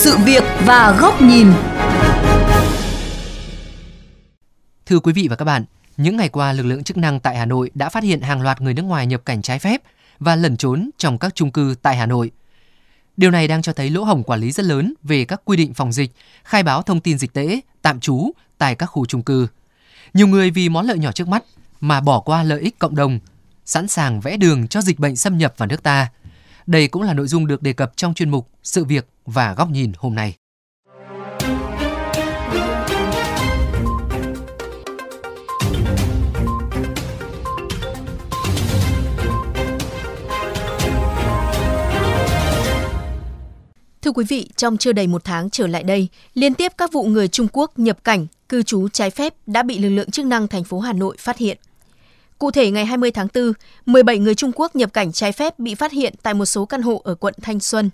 sự việc và góc nhìn. Thưa quý vị và các bạn, những ngày qua lực lượng chức năng tại Hà Nội đã phát hiện hàng loạt người nước ngoài nhập cảnh trái phép và lẩn trốn trong các chung cư tại Hà Nội. Điều này đang cho thấy lỗ hổng quản lý rất lớn về các quy định phòng dịch, khai báo thông tin dịch tễ, tạm trú tại các khu chung cư. Nhiều người vì món lợi nhỏ trước mắt mà bỏ qua lợi ích cộng đồng, sẵn sàng vẽ đường cho dịch bệnh xâm nhập vào nước ta. Đây cũng là nội dung được đề cập trong chuyên mục Sự việc và góc nhìn hôm nay. Thưa quý vị, trong chưa đầy một tháng trở lại đây, liên tiếp các vụ người Trung Quốc nhập cảnh, cư trú trái phép đã bị lực lượng chức năng thành phố Hà Nội phát hiện. Cụ thể, ngày 20 tháng 4, 17 người Trung Quốc nhập cảnh trái phép bị phát hiện tại một số căn hộ ở quận Thanh Xuân.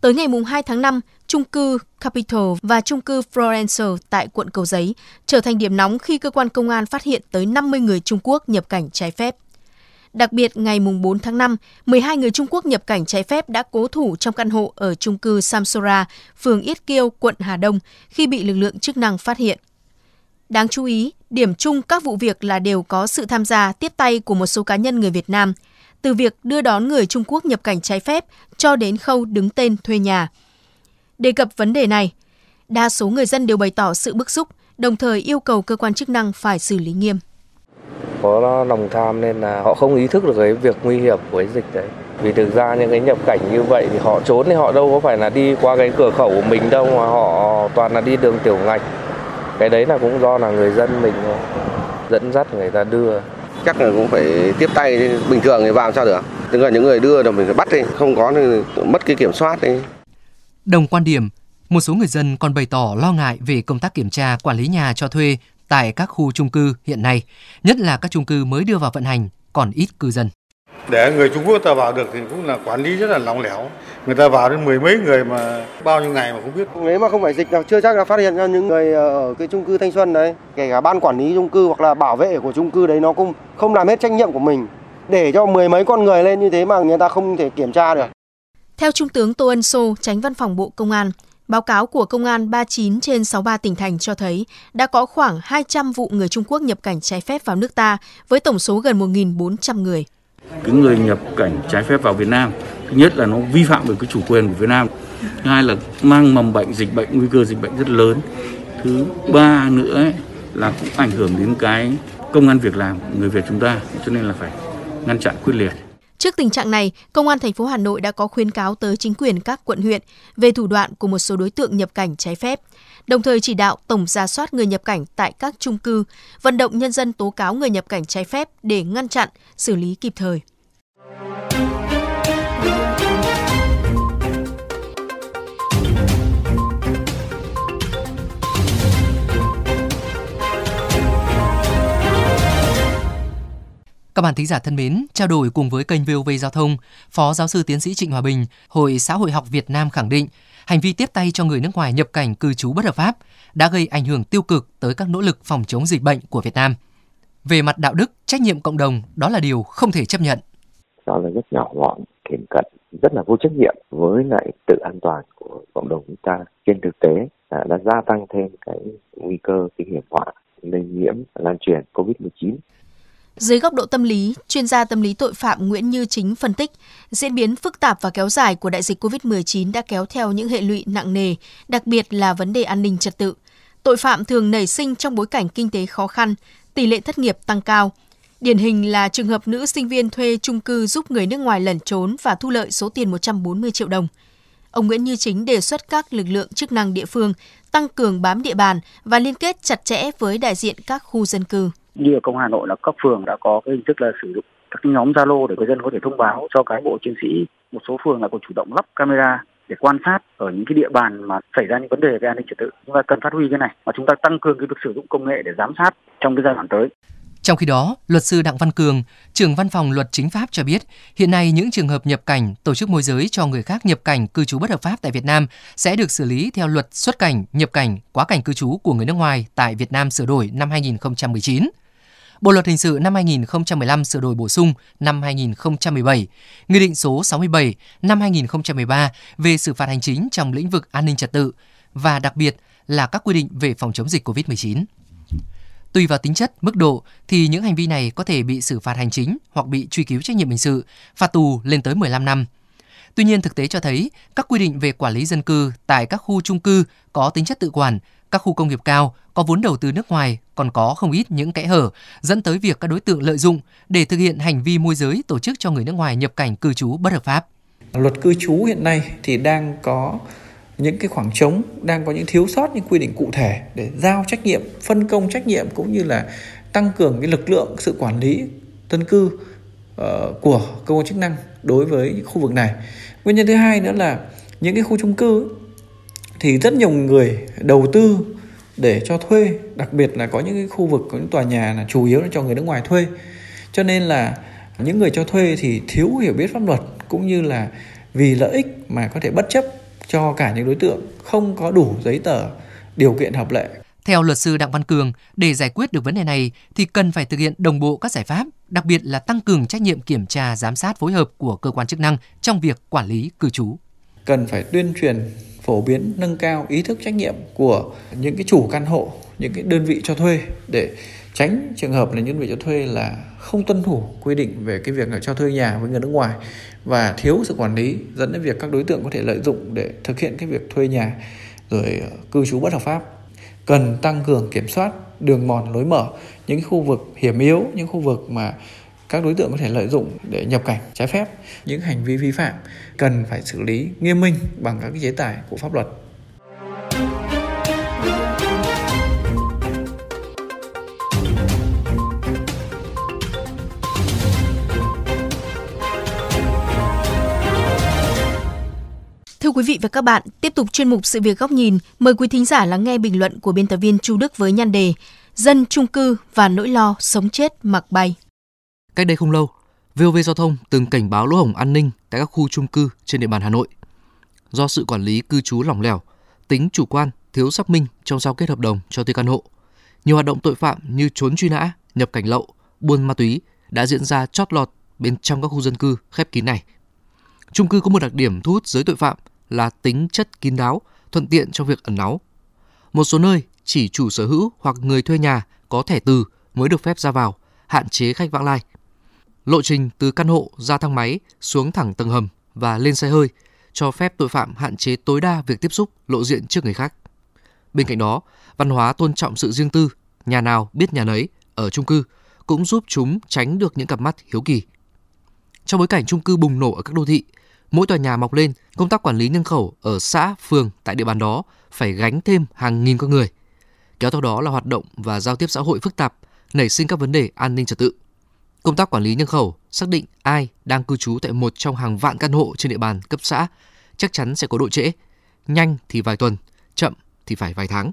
Tới ngày 2 tháng 5, chung cư Capital và chung cư Florencio tại quận Cầu Giấy trở thành điểm nóng khi cơ quan công an phát hiện tới 50 người Trung Quốc nhập cảnh trái phép. Đặc biệt, ngày 4 tháng 5, 12 người Trung Quốc nhập cảnh trái phép đã cố thủ trong căn hộ ở chung cư Samsora, phường Yết Kiêu, quận Hà Đông khi bị lực lượng chức năng phát hiện. Đáng chú ý, điểm chung các vụ việc là đều có sự tham gia tiếp tay của một số cá nhân người Việt Nam, từ việc đưa đón người Trung Quốc nhập cảnh trái phép cho đến khâu đứng tên thuê nhà. Đề cập vấn đề này, đa số người dân đều bày tỏ sự bức xúc, đồng thời yêu cầu cơ quan chức năng phải xử lý nghiêm. Có lòng tham nên là họ không ý thức được cái việc nguy hiểm của cái dịch đấy. Vì thực ra những cái nhập cảnh như vậy thì họ trốn thì họ đâu có phải là đi qua cái cửa khẩu của mình đâu, mà họ toàn là đi đường tiểu ngạch. Cái đấy là cũng do là người dân mình dẫn dắt người ta đưa. Chắc là cũng phải tiếp tay, bình thường thì vào sao được. Tức là những người đưa là mình phải bắt đi, không có thì mất cái kiểm soát đi. Đồng quan điểm, một số người dân còn bày tỏ lo ngại về công tác kiểm tra quản lý nhà cho thuê tại các khu chung cư hiện nay, nhất là các chung cư mới đưa vào vận hành còn ít cư dân. Để người Trung Quốc ta vào được thì cũng là quản lý rất là lỏng lẻo. Người ta vào đến mười mấy người mà bao nhiêu ngày mà không biết. Nếu mà không phải dịch nào chưa chắc là phát hiện ra những người ở cái chung cư Thanh Xuân đấy. Kể cả ban quản lý chung cư hoặc là bảo vệ của chung cư đấy nó cũng không làm hết trách nhiệm của mình. Để cho mười mấy con người lên như thế mà người ta không thể kiểm tra được. Theo Trung tướng Tô Ân Sô, Chánh Văn phòng Bộ Công an, báo cáo của Công an 39 trên 63 tỉnh thành cho thấy đã có khoảng 200 vụ người Trung Quốc nhập cảnh trái phép vào nước ta với tổng số gần 1.400 người. Cái người nhập cảnh trái phép vào Việt Nam, thứ nhất là nó vi phạm về cái chủ quyền của Việt Nam, thứ hai là mang mầm bệnh, dịch bệnh, nguy cơ dịch bệnh rất lớn, thứ ba nữa là cũng ảnh hưởng đến cái công ăn việc làm người Việt chúng ta, cho nên là phải ngăn chặn quyết liệt. Trước tình trạng này, Công an thành phố Hà Nội đã có khuyến cáo tới chính quyền các quận huyện về thủ đoạn của một số đối tượng nhập cảnh trái phép, đồng thời chỉ đạo tổng rà soát người nhập cảnh tại các chung cư, vận động nhân dân tố cáo người nhập cảnh trái phép để ngăn chặn, xử lý kịp thời. Các bạn thính giả thân mến, trao đổi cùng với kênh VOV Giao thông, Phó Giáo sư Tiến sĩ Trịnh Hòa Bình, Hội Xã hội học Việt Nam khẳng định, hành vi tiếp tay cho người nước ngoài nhập cảnh cư trú bất hợp pháp đã gây ảnh hưởng tiêu cực tới các nỗ lực phòng chống dịch bệnh của Việt Nam. Về mặt đạo đức, trách nhiệm cộng đồng, đó là điều không thể chấp nhận. Đó là rất nhỏ gọn, kiềm cận, rất là vô trách nhiệm với lại tự an toàn của cộng đồng chúng ta. Trên thực tế đã gia tăng thêm cái nguy cơ, cái hiểm họa lây nhiễm, lan truyền COVID-19. Dưới góc độ tâm lý, chuyên gia tâm lý tội phạm Nguyễn Như Chính phân tích, diễn biến phức tạp và kéo dài của đại dịch COVID-19 đã kéo theo những hệ lụy nặng nề, đặc biệt là vấn đề an ninh trật tự. Tội phạm thường nảy sinh trong bối cảnh kinh tế khó khăn, tỷ lệ thất nghiệp tăng cao. Điển hình là trường hợp nữ sinh viên thuê chung cư giúp người nước ngoài lẩn trốn và thu lợi số tiền 140 triệu đồng. Ông Nguyễn Như Chính đề xuất các lực lượng chức năng địa phương tăng cường bám địa bàn và liên kết chặt chẽ với đại diện các khu dân cư. Như ở Công Hà Nội là các phường đã có cái hình thức là sử dụng các nhóm Zalo để người dân có thể thông báo cho cán bộ chiến sĩ. Một số phường là còn chủ động lắp camera để quan sát ở những cái địa bàn mà xảy ra những vấn đề về an ninh trật tự. Chúng ta cần phát huy cái này và chúng ta tăng cường cái việc sử dụng công nghệ để giám sát trong cái giai đoạn tới. Trong khi đó, luật sư Đặng Văn Cường, trưởng văn phòng luật chính pháp cho biết, hiện nay những trường hợp nhập cảnh, tổ chức môi giới cho người khác nhập cảnh cư trú bất hợp pháp tại Việt Nam sẽ được xử lý theo luật xuất cảnh, nhập cảnh, quá cảnh cư trú của người nước ngoài tại Việt Nam sửa đổi năm 2019. Bộ luật hình sự năm 2015 sửa đổi bổ sung năm 2017, Nghị định số 67 năm 2013 về xử phạt hành chính trong lĩnh vực an ninh trật tự và đặc biệt là các quy định về phòng chống dịch COVID-19. Tùy vào tính chất, mức độ thì những hành vi này có thể bị xử phạt hành chính hoặc bị truy cứu trách nhiệm hình sự, phạt tù lên tới 15 năm. Tuy nhiên, thực tế cho thấy các quy định về quản lý dân cư tại các khu chung cư có tính chất tự quản, các khu công nghiệp cao có vốn đầu tư nước ngoài còn có không ít những kẽ hở, dẫn tới việc các đối tượng lợi dụng để thực hiện hành vi môi giới tổ chức cho người nước ngoài nhập cảnh cư trú bất hợp pháp. Luật cư trú hiện nay thì đang có những cái khoảng trống, đang có những thiếu sót, những quy định cụ thể để giao trách nhiệm, phân công trách nhiệm cũng như là tăng cường cái lực lượng sự quản lý dân cư của cơ quan chức năng đối với những khu vực này. Nguyên nhân thứ hai nữa là những cái khu chung cư thì rất nhiều người đầu tư để cho thuê, đặc biệt là có những cái khu vực, có những tòa nhà là chủ yếu là cho người nước ngoài thuê. Cho nên là những người cho thuê thì thiếu hiểu biết pháp luật cũng như là vì lợi ích mà có thể bất chấp cho cả những đối tượng không có đủ giấy tờ, điều kiện hợp lệ. Theo luật sư Đặng Văn Cường, để giải quyết được vấn đề này thì cần phải thực hiện đồng bộ các giải pháp, đặc biệt là tăng cường trách nhiệm kiểm tra, giám sát, phối hợp của cơ quan chức năng trong việc quản lý cư trú. Cần phải tuyên truyền, phổ biến, nâng cao ý thức trách nhiệm của những cái chủ căn hộ, những cái đơn vị cho thuê để tránh trường hợp là những đơn vị cho thuê là không tuân thủ quy định về cái việc là cho thuê nhà với người nước ngoài và thiếu sự quản lý, dẫn đến việc các đối tượng có thể lợi dụng để thực hiện cái việc thuê nhà rồi cư trú bất hợp pháp. Cần tăng cường kiểm soát đường mòn lối mở, những khu vực hiểm yếu, những khu vực mà các đối tượng có thể lợi dụng để nhập cảnh trái phép. Những hành vi vi phạm cần phải xử lý nghiêm minh bằng các chế tài của pháp luật. Thưa quý vị và các bạn, tiếp tục chuyên mục Sự việc góc nhìn, mời quý thính giả lắng nghe bình luận của biên tập viên Chu Đức với nhan đề Dân chung cư và nỗi lo sống chết mặc bay. Cách đây không lâu, VOV Giao thông từng cảnh báo lỗ hổng an ninh tại các khu chung cư trên địa bàn Hà Nội. Do sự quản lý cư trú lỏng lẻo, tính chủ quan, thiếu xác minh trong giao kết hợp đồng cho thuê căn hộ, nhiều hoạt động tội phạm như trốn truy nã, nhập cảnh lậu, buôn ma túy đã diễn ra chót lọt bên trong các khu dân cư khép kín này. Chung cư có một đặc điểm thu hút giới tội phạm là tính chất kín đáo, thuận tiện trong việc ẩn náu. Một số nơi chỉ chủ sở hữu hoặc người thuê nhà có thẻ từ mới được phép ra vào, hạn chế khách vãng lai. Lộ trình từ căn hộ ra thang máy, xuống thẳng tầng hầm và lên xe hơi cho phép tội phạm hạn chế tối đa việc tiếp xúc, lộ diện trước người khác. Bên cạnh đó, văn hóa tôn trọng sự riêng tư, nhà nào biết nhà nấy ở chung cư cũng giúp chúng tránh được những cặp mắt hiếu kỳ. Trong bối cảnh chung cư bùng nổ ở các đô thị, mỗi tòa nhà mọc lên, công tác quản lý nhân khẩu ở xã, phường tại địa bàn đó phải gánh thêm hàng nghìn con người. Kéo theo đó là hoạt động và giao tiếp xã hội phức tạp, nảy sinh các vấn đề an ninh trật tự. Công tác quản lý nhân khẩu xác định ai đang cư trú tại một trong hàng vạn căn hộ trên địa bàn cấp xã chắc chắn sẽ có độ trễ, nhanh thì vài tuần, chậm thì phải vài tháng.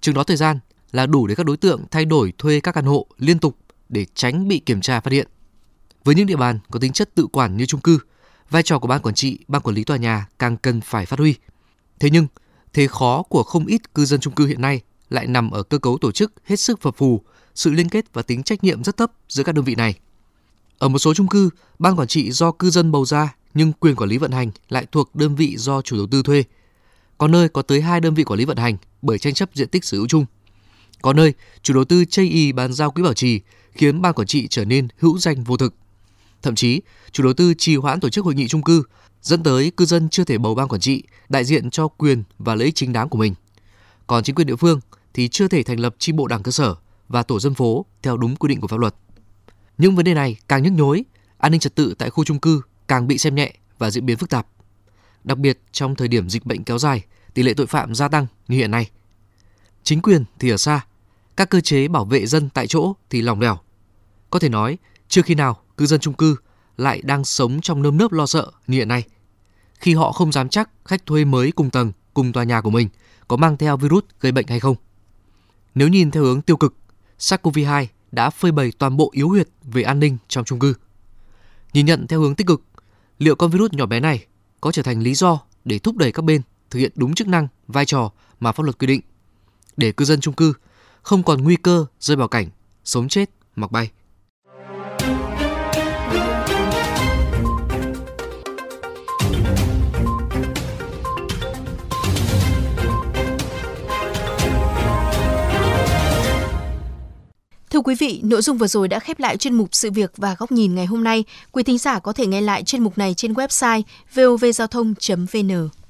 Chừng đó thời gian là đủ để các đối tượng thay đổi thuê các căn hộ liên tục để tránh bị kiểm tra phát hiện. Với những địa bàn có tính chất tự quản như chung cư, vai trò của ban quản trị, ban quản lý tòa nhà càng cần phải phát huy. Thế nhưng, thế khó của không ít cư dân chung cư hiện nay lại nằm ở cơ cấu tổ chức hết sức phập phù, sự liên kết và tính trách nhiệm rất thấp giữa các đơn vị này. Ở một số chung cư, ban quản trị do cư dân bầu ra nhưng quyền quản lý vận hành lại thuộc đơn vị do chủ đầu tư thuê. Có nơi có tới 2 đơn vị quản lý vận hành bởi tranh chấp diện tích sở hữu chung. Có nơi, chủ đầu tư chây ì bàn giao quỹ bảo trì khiến ban quản trị trở nên hữu danh vô thực. Thậm chí, chủ đầu tư trì hoãn tổ chức hội nghị chung cư, dẫn tới cư dân chưa thể bầu ban quản trị đại diện cho quyền và lợi ích chính đáng của mình. Còn chính quyền địa phương thì chưa thể thành lập chi bộ đảng cơ sở và tổ dân phố theo đúng quy định của pháp luật. Những vấn đề này càng nhức nhối, an ninh trật tự tại khu chung cư càng bị xem nhẹ và diễn biến phức tạp. Đặc biệt trong thời điểm dịch bệnh kéo dài, tỷ lệ tội phạm gia tăng như hiện nay. Chính quyền thì ở xa, các cơ chế bảo vệ dân tại chỗ thì lỏng lẻo. Có thể nói, chưa khi nào cư dân chung cư lại đang sống trong nơm nớp lo sợ như hiện nay, khi họ không dám chắc khách thuê mới cùng tầng, cùng tòa nhà của mình có mang theo virus gây bệnh hay không. Nếu nhìn theo hướng tiêu cực, SARS-CoV-2 đã phơi bày toàn bộ yếu huyệt về an ninh trong chung cư. Nhìn nhận theo hướng tích cực, liệu con virus nhỏ bé này có trở thành lý do để thúc đẩy các bên thực hiện đúng chức năng, vai trò mà pháp luật quy định, để cư dân chung cư không còn nguy cơ rơi vào cảnh sống chết mặc bay. Thưa quý vị, nội dung vừa rồi đã khép lại chuyên mục Sự việc và Góc nhìn ngày hôm nay. Quý thính giả có thể nghe lại chuyên mục này trên website vovgiaothong.vn.